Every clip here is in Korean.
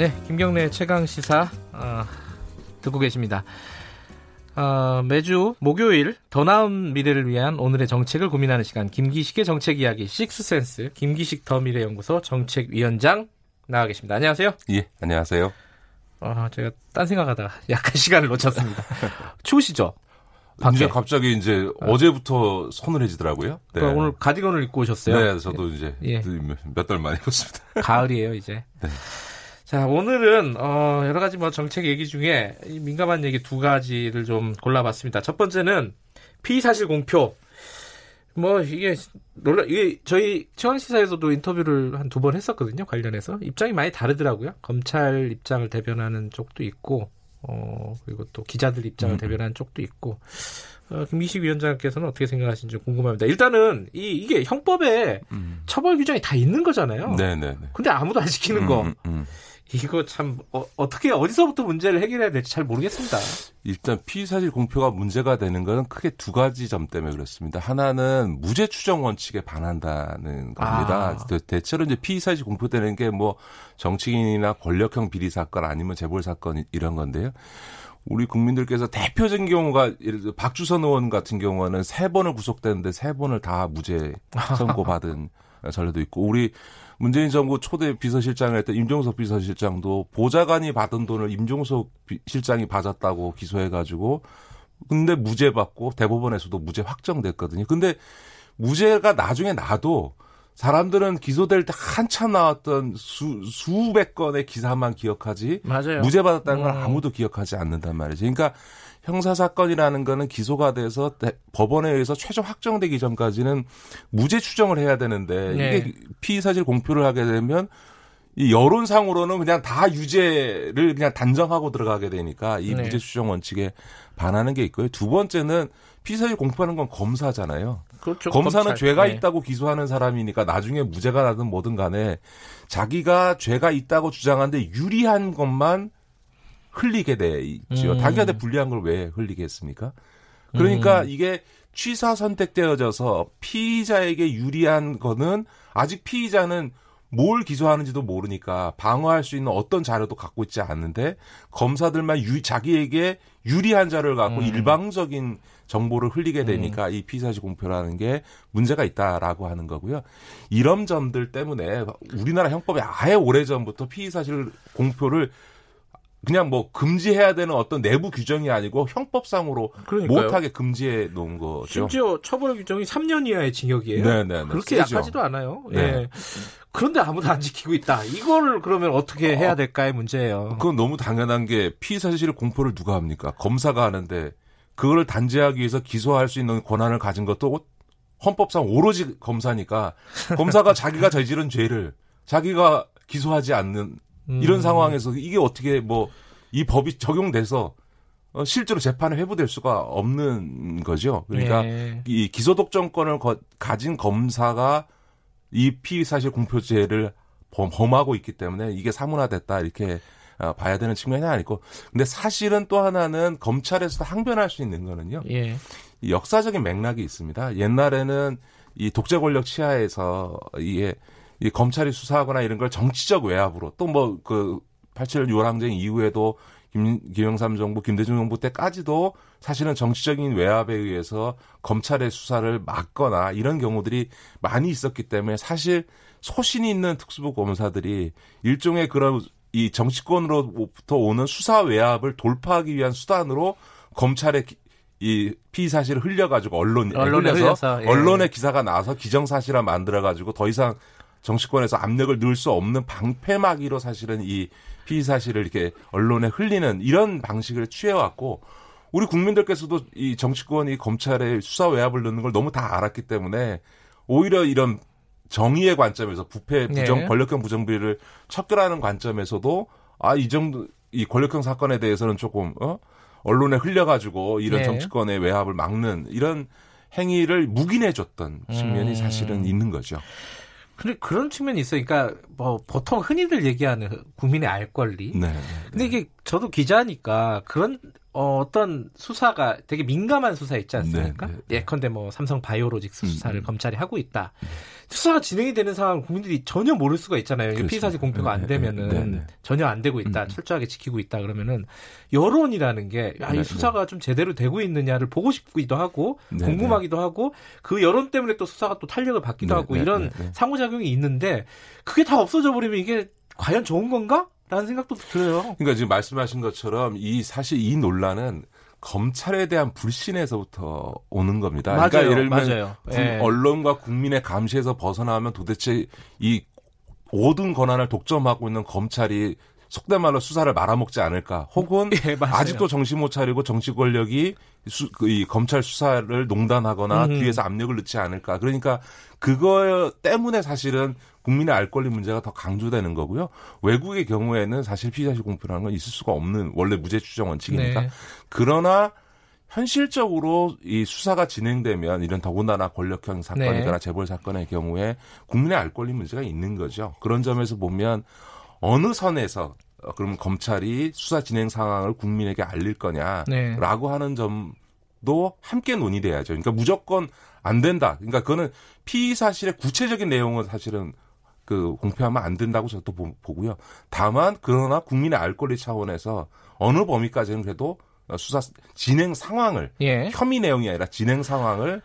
네, 김경래 최강시사 듣고 계십니다. 매주 목요일 더 나은 미래를 위한 오늘의 정책을 고민하는 시간, 김기식의 정책 이야기 식스센스, 김기식 더 미래연구소 정책위원장 나와 계십니다. 안녕하세요. 예, 안녕하세요. 제가 딴 생각하다가 약간 시간을 놓쳤습니다. 추우시죠? 이제 갑자기 이제 어제부터 서늘해지더라고요. 네. 오늘 가디건을 입고 오셨어요? 네, 저도 이제 몇 달 만에 입었습니다. 가을이에요, 이제. 네. 자, 오늘은 여러 가지 정책 얘기 중에 민감한 얘기 두 가지를 좀 골라봤습니다. 첫 번째는 피의 사실 공표. 이게 저희 최강시사에서도 인터뷰를 한 두 번 했었거든요. 관련해서 입장이 많이 다르더라고요. 검찰 입장을 대변하는 쪽도 있고, 그리고 또 기자들 입장을 대변하는 쪽도 있고, 김기식 위원장께서는 어떻게 생각하시는지 궁금합니다. 일단은 이게 형법에 처벌 규정이 다 있는 거잖아요. 네네. 근데 아무도 안 지키는 거. 이거 참 어떻게 어디서부터 문제를 해결해야 될지 잘 모르겠습니다. 일단 피의사실 공표가 문제가 되는 것은 크게 두 가지 점 때문에 그렇습니다. 하나는 무죄 추정 원칙에 반한다는 겁니다. 대체로 이제 피의사실 공표되는 게 정치인이나 권력형 비리 사건 아니면 재벌 사건 이런 건데요. 우리 국민들께서 대표적인 경우가 예를 들어 박주선 의원 같은 경우는 3번을 구속됐는데 3번을 다 무죄 선고받은 전례도 있고, 우리 문재인 정부 초대 비서실장을 했던 임종석 비서실장도 보좌관이 받은 돈을 임종석 실장이 받았다고 기소해가지고, 근데 무죄 받고 대법원에서도 무죄 확정됐거든요. 근데 무죄가 나중에 나도 사람들은 기소될 때 한참 나왔던 수백 건의 기사만 기억하지, 맞아요, 무죄 받았다는 건 아무도 기억하지 않는단 말이죠. 그러니까 형사사건이라는 거는 기소가 돼서 법원에 의해서 최종 확정되기 전까지는 무죄 추정을 해야 되는데, 네, 이게 피의사실 공표를 하게 되면 이 여론상으로는 그냥 다 유죄를 그냥 단정하고 들어가게 되니까 이, 네, 무죄 추정 원칙에 반하는 게 있고요. 두 번째는 피의사실 공표하는 건 검사잖아요. 그렇죠. 검사는 검찰, 죄가, 네, 있다고 기소하는 사람이니까 나중에 무죄가 나든 뭐든 간에 자기가 죄가 있다고 주장하는데 유리한 것만 흘리게 돼 있죠. 자기한테 불리한 걸 왜 흘리게 했습니까? 그러니까 이게 취사 선택되어져서 피의자에게 유리한 거는 아직 피의자는 뭘 기소하는지도 모르니까 방어할 수 있는 어떤 자료도 갖고 있지 않는데, 검사들만 자기에게 유리한 자료를 갖고 일방적인 정보를 흘리게 되니까 이 피의사실 공표라는 게 문제가 있다라고 하는 거고요. 이런 점들 때문에 우리나라 형법이 아예 오래전부터 피의사실 공표를 그냥 금지해야 되는 어떤 내부 규정이 아니고 형법상으로, 그러니까요, 못하게 금지해 놓은 거죠. 심지어 처벌 규정이 3년 이하의 징역이에요. 네네네. 그렇게 세죠. 약하지도 않아요. 네. 예. 그런데 아무도 안 지키고 있다. 이걸 그러면 어떻게 해야 될까의 문제예요. 그건 너무 당연한 게, 피의사실 공표를 누가 합니까? 검사가 하는데, 그걸 단죄하기 위해서 기소할 수 있는 권한을 가진 것도 헌법상 오로지 검사니까, 검사가 자기가 저지른 죄를 자기가 기소하지 않는 이런 상황에서 이게 어떻게 이 법이 적용돼서 실제로 재판에 회부될 수가 없는 거죠. 그러니까, 네, 이 기소 독점권을 가진 검사가 이 피의사실 공표죄를 범하고 있기 때문에 이게 사문화됐다, 이렇게 봐야 되는 측면이 아니고, 근데 사실은 또 하나는 검찰에서도 항변할 수 있는 거는요, 예, 역사적인 맥락이 있습니다. 옛날에는 이 독재 권력 치하에서 이 검찰이 수사하거나 이런 걸 정치적 외압으로, 또 87 6월 항쟁 이후에도 김영삼 정부, 김대중 정부 때까지도 사실은 정치적인 외압에 의해서 검찰의 수사를 막거나 이런 경우들이 많이 있었기 때문에, 사실 소신이 있는 특수부 검사들이 일종의 그런 이 정치권으로부터 오는 수사 외압을 돌파하기 위한 수단으로 검찰의 이 피의사실을 흘려가지고 언론에 흘려서, 예, 언론의 기사가 나와서 기정사실화 만들어가지고 더 이상 정치권에서 압력을 넣을 수 없는 방패막이로 사실은 이 피의사실을 이렇게 언론에 흘리는 이런 방식을 취해왔고, 우리 국민들께서도 이 정치권이 검찰의 수사 외압을 넣는 걸 너무 다 알았기 때문에 오히려 이런 정의의 관점에서 권력형 부정비리를 척결하는 관점에서도 이 정도 이 권력형 사건에 대해서는 조금 언론에 흘려가지고 이런, 네, 정치권의 외압을 막는 이런 행위를 묵인해줬던 측면이 사실은 있는 거죠. 근데 그런 측면이 있어요. 그러니까 보통 흔히들 얘기하는 국민의 알 권리. 네, 근데 이게 저도 기자니까 그런 어떤 수사가 되게 민감한 수사 있지 않습니까? 네, 네, 네. 예컨대 뭐 삼성 바이오로직스 수사를 검찰이 하고 있다. 수사가 진행이 되는 상황을 국민들이 전혀 모를 수가 있잖아요. 그렇죠. 피의사실 공표가 안 되면은 전혀 안 되고 있다. 철저하게 지키고 있다. 그러면은 여론이라는 게 야, 이 수사가 좀 제대로 되고 있느냐를 보고 싶기도 하고 궁금하기도 하고 그 여론 때문에 또 수사가 또 탄력을 받기도 하고 이런 상호작용이 있는데 그게 다 없어져 버리면 이게 과연 좋은 건가? 라는 생각도 들어요. 그러니까 지금 말씀하신 것처럼 사실 이 논란은 검찰에 대한 불신에서부터 오는 겁니다. 맞아요. 그러니까 예를 들면 언론과 국민의 감시에서 벗어나면 도대체 이 모든 권한을 독점하고 있는 검찰이 속된 말로 수사를 말아먹지 않을까. 혹은 아직도 정신 못 차리고 정치 권력이 이 검찰 수사를 농단하거나 뒤에서 압력을 넣지 않을까. 그러니까 그거 때문에 사실은 국민의 알 권리 문제가 더 강조되는 거고요. 외국의 경우에는 사실 피의사실 공표라는 건 있을 수가 없는 원래 무죄 추정 원칙이니까. 네. 그러나 현실적으로 이 수사가 진행되면 이런 더군다나 권력형 사건이거나 재벌 사건의 경우에 국민의 알 권리 문제가 있는 거죠. 그런 점에서 보면 어느 선에서 그러면 검찰이 수사 진행 상황을 국민에게 알릴 거냐라고 하는 점도 함께 논의돼야죠. 그러니까 무조건 안 된다. 그러니까 그거는 피의 사실의 구체적인 내용은 사실은 그 공표하면 안 된다고 저도 보고요. 다만 그러나 국민의 알 권리 차원에서 어느 범위까지는 그래도 수사 진행 상황을 혐의 내용이 아니라 진행 상황을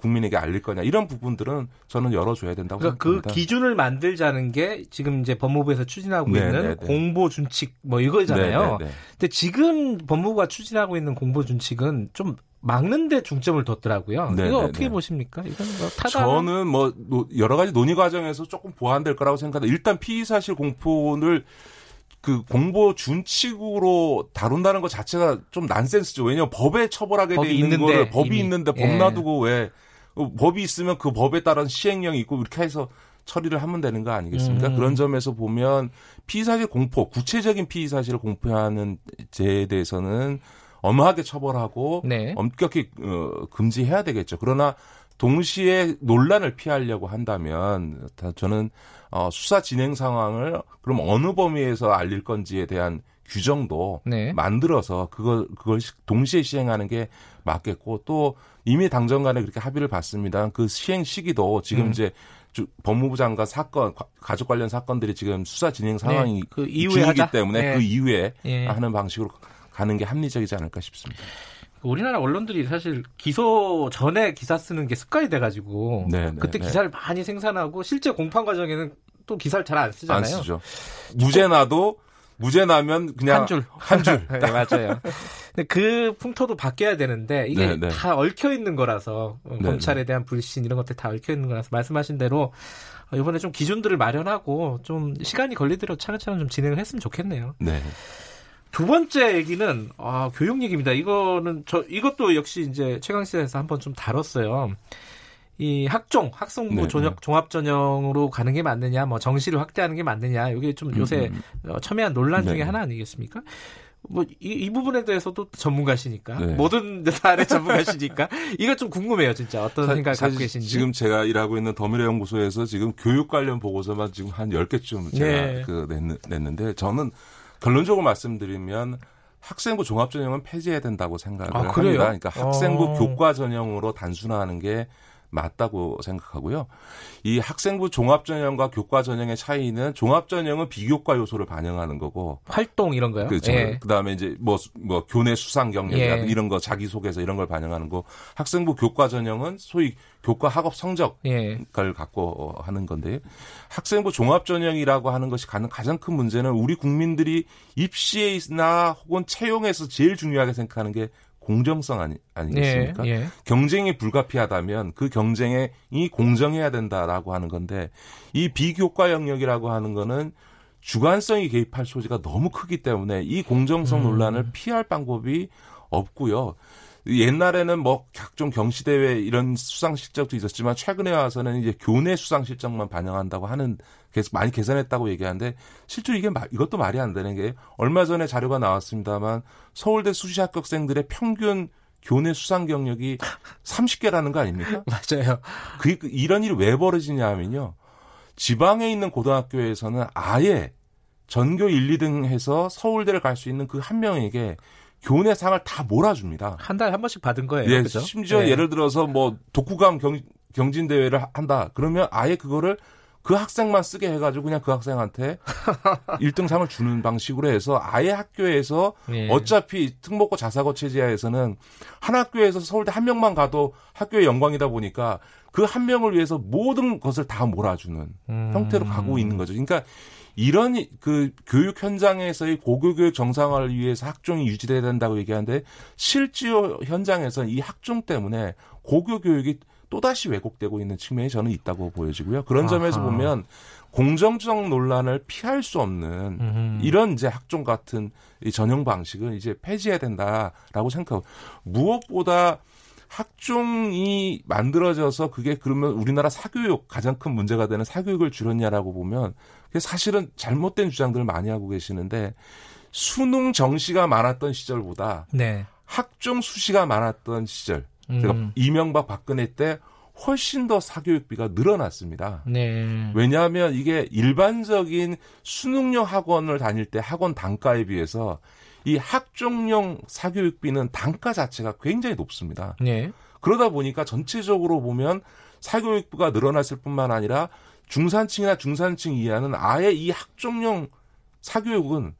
국민에게 알릴 거냐 이런 부분들은 저는 열어줘야 된다고 그러니까 생각합니다. 그 기준을 만들자는 게 지금 이제 법무부에서 추진하고 있는 공보 준칙 뭐 이거잖아요. 근데 지금 법무부가 추진하고 있는 공보 준칙은 좀 막는데 중점을 뒀더라고요. 이거 어떻게 보십니까? 이건 뭐 저는 뭐 여러 가지 논의 과정에서 조금 보완될 거라고 생각합니다. 일단 피의 사실 공표를 그 공보 준칙으로 다룬다는 것 자체가 좀 난센스죠. 왜냐하면 법에 처벌하게 돼 있는 거를 법이 있는데 법 놔두고 왜 법이 있으면 그 법에 따른 시행령이 있고 이렇게 해서 처리를 하면 되는 거 아니겠습니까? 그런 점에서 보면 피의사실 공표, 구체적인 피의사실을 공표하는 죄에 대해서는 엄하게 처벌하고 엄격히 금지해야 되겠죠. 그러나 동시에 논란을 피하려고 한다면 저는 수사 진행 상황을 그럼 어느 범위에서 알릴 건지에 대한 규정도 만들어서 그걸 동시에 시행하는 게 맞겠고 또 이미 당정간에 그렇게 합의를 봤습니다. 그 시행 시기도 지금 이제 법무부 장관 사건, 가족 관련 사건들이 지금 수사 진행 상황이 그 중이기 때문에 그 이후에 하는 방식으로 가는 게 합리적이지 않을까 싶습니다. 우리나라 언론들이 사실 기소 전에 기사 쓰는 게 습관이 돼가지고 그때 기사를 많이 생산하고 실제 공판 과정에는 또 기사를 잘 안 쓰잖아요. 안 쓰죠. 무죄 나면 그냥 한 줄. 네, 맞아요. 근데 그 풍토도 바뀌어야 되는데 이게 다 얽혀 있는 거라서 검찰에 대한 불신 이런 것들 다 얽혀 있는 거라서 말씀하신 대로 이번에 좀 기준들을 마련하고 좀 시간이 걸리도록 차근차근 좀 진행을 했으면 좋겠네요. 네. 두 번째 얘기는 교육 얘기입니다. 이거는 이것도 역시 이제 최강시사에서 한번 좀 다뤘어요. 이 학생부 종합 전형으로 가는 게 맞느냐, 뭐 정시를 확대하는 게 맞느냐, 이게 좀 요새 첨예한 논란 중에 하나 아니겠습니까? 뭐 이 부분에 대해서도 전문가시니까 모든 사안의 전문가시니까 이거 좀 궁금해요, 진짜 어떤 생각을 갖고 계신지. 지금 제가 일하고 있는 더 미래연구소에서 지금 교육 관련 보고서만 지금 한 10개쯤 제가 냈는데 저는. 결론적으로 말씀드리면 학생부 종합 전형은 폐지해야 된다고 생각을 합니다. 그러니까 학생부 교과 전형으로 단순화하는 게 맞다고 생각하고요. 이 학생부 종합 전형과 교과 전형의 차이는 종합 전형은 비교과 요소를 반영하는 거고 활동 이런 거요. 그렇죠. 그다음에 이제 뭐 교내 수상 경력이라든가 이런 거 자기 소개서 이런 걸 반영하는 거. 학생부 교과 전형은 소위 교과 학업 성적을 갖고 하는 건데 학생부 종합 전형이라고 하는 것이 가장 큰 문제는 우리 국민들이 입시나 혹은 채용에서 제일 중요하게 생각하는 게 공정성 아니겠습니까? 경쟁이 불가피하다면 그 경쟁이 공정해야 된다라고 하는 건데 이 비교과 영역이라고 하는 거는 주관성이 개입할 소지가 너무 크기 때문에 이 공정성 논란을 피할 방법이 없고요. 옛날에는 뭐 각종 경시대회 이런 수상 실적도 있었지만 최근에 와서는 이제 교내 수상 실적만 반영한다고 하는 많이 개선했다고 얘기하는데 실제로 이것도 말이 안 되는 게 얼마 전에 자료가 나왔습니다만 서울대 수시 합격생들의 평균 교내 수상 경력이 30개라는 거 아닙니까? 맞아요. 이런 일이 왜 벌어지냐 하면요. 지방에 있는 고등학교에서는 아예 전교 1, 2등 해서 서울대를 갈 수 있는 그 한 명에게 교내 상을 다 몰아줍니다. 한 달에 한 번씩 받은 거예요. 예, 그죠? 심지어 예를 들어서 뭐 독후감 경진대회를 한다. 그러면 아예 그거를 그 학생만 쓰게 해가지고 그냥 그 학생한테 1등상을 주는 방식으로 해서 아예 학교에서 어차피 특목고 자사고 체제하에서는 한 학교에서 서울대 한 명만 가도 학교의 영광이다 보니까 그 한 명을 위해서 모든 것을 다 몰아주는 형태로 가고 있는 거죠. 그러니까 이런 그 교육 현장에서의 고교교육 정상화를 위해서 학종이 유지돼야 된다고 얘기하는데 실제로 현장에서는 이 학종 때문에 고교교육이 또다시 왜곡되고 있는 측면이 저는 있다고 보여지고요. 그런 점에서 보면 공정적 논란을 피할 수 없는 이런 이제 학종 같은 이 전형 방식은 이제 폐지해야 된다라고 생각하고, 무엇보다 학종이 만들어져서 그게 그러면 우리나라 사교육 가장 큰 문제가 되는 사교육을 줄였냐라고 보면 사실은 잘못된 주장들을 많이 하고 계시는데, 수능 정시가 많았던 시절보다 학종 수시가 많았던 시절, 제가 이명박 박근혜 때 훨씬 더 사교육비가 늘어났습니다. 왜냐하면 이게 일반적인 수능용 학원을 다닐 때 학원 단가에 비해서 이 학종용 사교육비는 단가 자체가 굉장히 높습니다. 그러다 보니까 전체적으로 보면 사교육비가 늘어났을 뿐만 아니라 중산층이나 중산층 이하는 아예 이 학종용 사교육은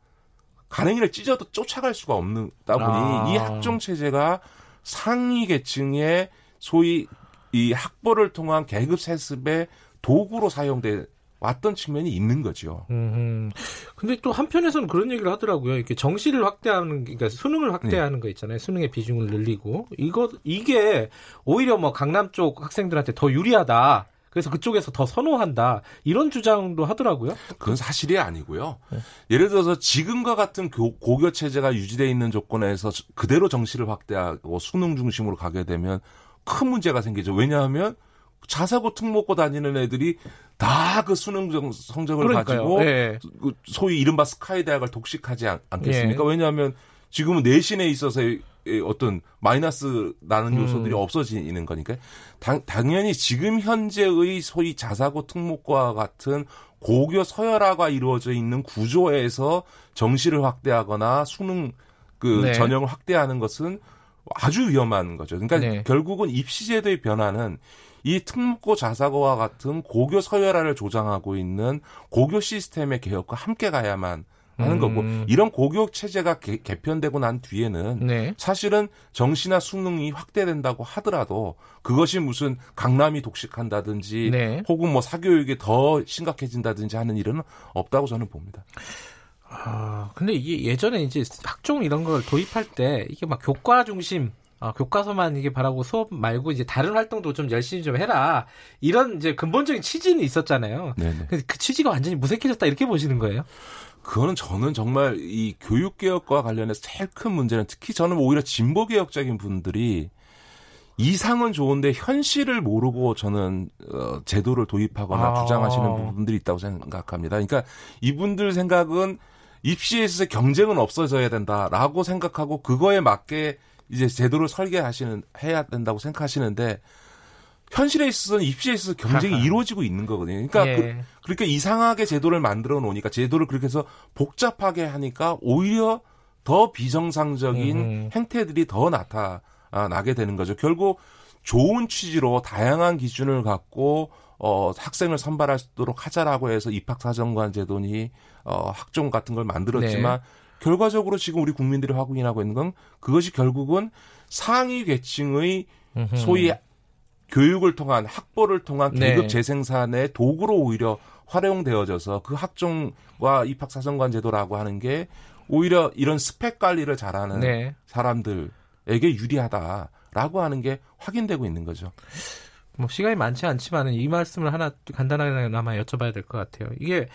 가랭이를 찢어도 쫓아갈 수가 없다 보니 이 학종 체제가 상위 계층의 소위 이 학벌을 통한 계급 세습의 도구로 사용돼 왔던 측면이 있는 거죠. 근데 또 한편에서는 그런 얘기를 하더라고요. 이렇게 정시를 확대하는, 그러니까 수능을 확대하는 거 있잖아요. 수능의 비중을 늘리고, 이게 오히려 뭐 강남 쪽 학생들한테 더 유리하다. 그래서 그쪽에서 더 선호한다. 이런 주장도 하더라고요. 그건 사실이 아니고요. 예를 들어서 지금과 같은 고교 체제가 유지되어 있는 조건에서 그대로 정시를 확대하고 수능 중심으로 가게 되면 큰 문제가 생기죠. 왜냐하면 자사고 특목고 다니는 애들이 다 그 수능 성적을 가지고 소위 이른바 스카이 대학을 독식하지 않겠습니까? 왜냐하면 지금은 내신에 있어서의 어떤 마이너스 나는 요소들이 없어지는 거니까 당연히 지금 현재의 소위 자사고 특목고와 같은 고교 서열화가 이루어져 있는 구조에서 정시를 확대하거나 수능 그 전형을 확대하는 것은 아주 위험한 거죠. 그러니까 결국은 입시제도의 변화는 이 특목고 자사고와 같은 고교 서열화를 조장하고 있는 고교 시스템의 개혁과 함께 가야만 하는 거고, 이런 고교육 체제가 개편되고 난 뒤에는 사실은 정시나 수능이 확대된다고 하더라도 그것이 무슨 강남이 독식한다든지 혹은 뭐 사교육이 더 심각해진다든지 하는 일은 없다고 저는 봅니다. 아, 근데 이게 예전에 이제 학종 이런 걸 도입할 때 이게 막 교과 중심, 교과서만 이게 바라고 수업 말고 이제 다른 활동도 좀 열심히 좀 해라. 이런 이제 근본적인 취지는 있었잖아요. 근데 그 취지가 완전히 무색해졌다 이렇게 보시는 거예요? 그거는 저는 정말 이 교육개혁과 관련해서 제일 큰 문제는, 특히 저는 오히려 진보개혁적인 분들이 이상은 좋은데 현실을 모르고 저는 제도를 도입하거나 주장하시는 부분들이 있다고 생각합니다. 그러니까 이분들 생각은 입시에 있어서 경쟁은 없어져야 된다라고 생각하고 그거에 맞게 이제 제도를 해야 된다고 생각하시는데, 현실에 있어서는 입시에 있어서 경쟁이 이루어지고 있는 거거든요. 그러니까 그렇게 이상하게 제도를 만들어 놓으니까, 제도를 그렇게 해서 복잡하게 하니까 오히려 더 비정상적인 행태들이 더 나타나게 되는 거죠. 결국 좋은 취지로 다양한 기준을 갖고 학생을 선발할 수 있도록 하자라고 해서 입학사정관 제도니 학종 같은 걸 만들었지만 결과적으로 지금 우리 국민들이 확인하고 있는 건 그것이 결국은 상위 계층의 소위 교육을 통한, 학벌을 통한 계급 재생산의 도구로 오히려 활용되어져서 그 학종과 입학사정관 제도라고 하는 게 오히려 이런 스펙 관리를 잘하는 사람들에게 유리하다라고 하는 게 확인되고 있는 거죠. 뭐 시간이 많지 않지만 이 말씀을 하나 간단하게나마 여쭤봐야 될 것 같아요. 이게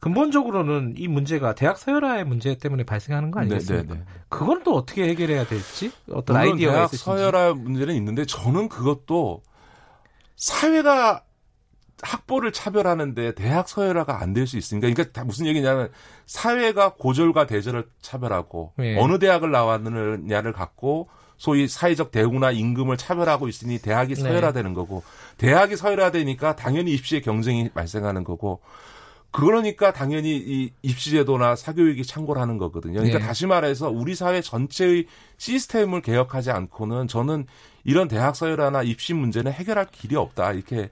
근본적으로는 이 문제가 대학 서열화의 문제 때문에 발생하는 거 아니겠습니까? 그건 또 어떻게 해결해야 될지, 어떤 아이디어가 있으신지. 대학 서열화 문제는 있는데 저는 그것도 사회가 학벌을 차별하는데 대학 서열화가 안 될 수 있으니까, 그러니까 무슨 얘기냐면 사회가 고졸과 대졸을 차별하고 어느 대학을 나왔느냐를 갖고 소위 사회적 대우나 임금을 차별하고 있으니 대학이 서열화되는 거고, 대학이 서열화되니까 당연히 입시의 경쟁이 발생하는 거고, 그러니까 당연히 이 입시제도나 사교육이 창고를 하는 거거든요. 그러니까 네. 다시 말해서 우리 사회 전체의 시스템을 개혁하지 않고는 저는 이런 대학 서열화나 입시 문제는 해결할 길이 없다 이렇게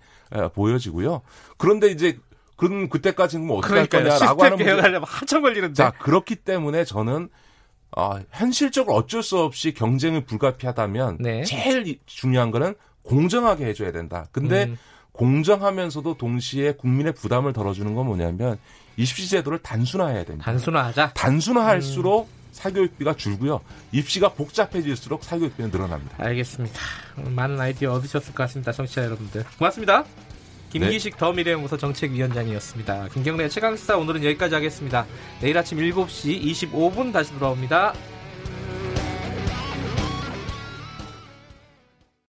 보여지고요. 그런데 이제 그때까지는 뭐 어떻게 할 거냐라고 하는 시스템 개혁하려면 한참 걸리는데. 자, 그렇기 때문에 저는 현실적으로 어쩔 수 없이 경쟁이 불가피하다면 네. 제일 중요한 거는 공정하게 해줘야 된다. 근데 공정하면서도 동시에 국민의 부담을 덜어주는 건 뭐냐면 입시 제도를 단순화해야 됩니다. 단순화하자. 단순화할수록 사교육비가 줄고요. 입시가 복잡해질수록 사교육비는 늘어납니다. 알겠습니다. 많은 아이디어 얻으셨을 것 같습니다. 청취자 여러분들. 고맙습니다. 김기식 네. 더 미래연구소 정책위원장이었습니다. 김경래 최강시사 오늘은 여기까지 하겠습니다. 내일 아침 7시 25분 다시 돌아옵니다.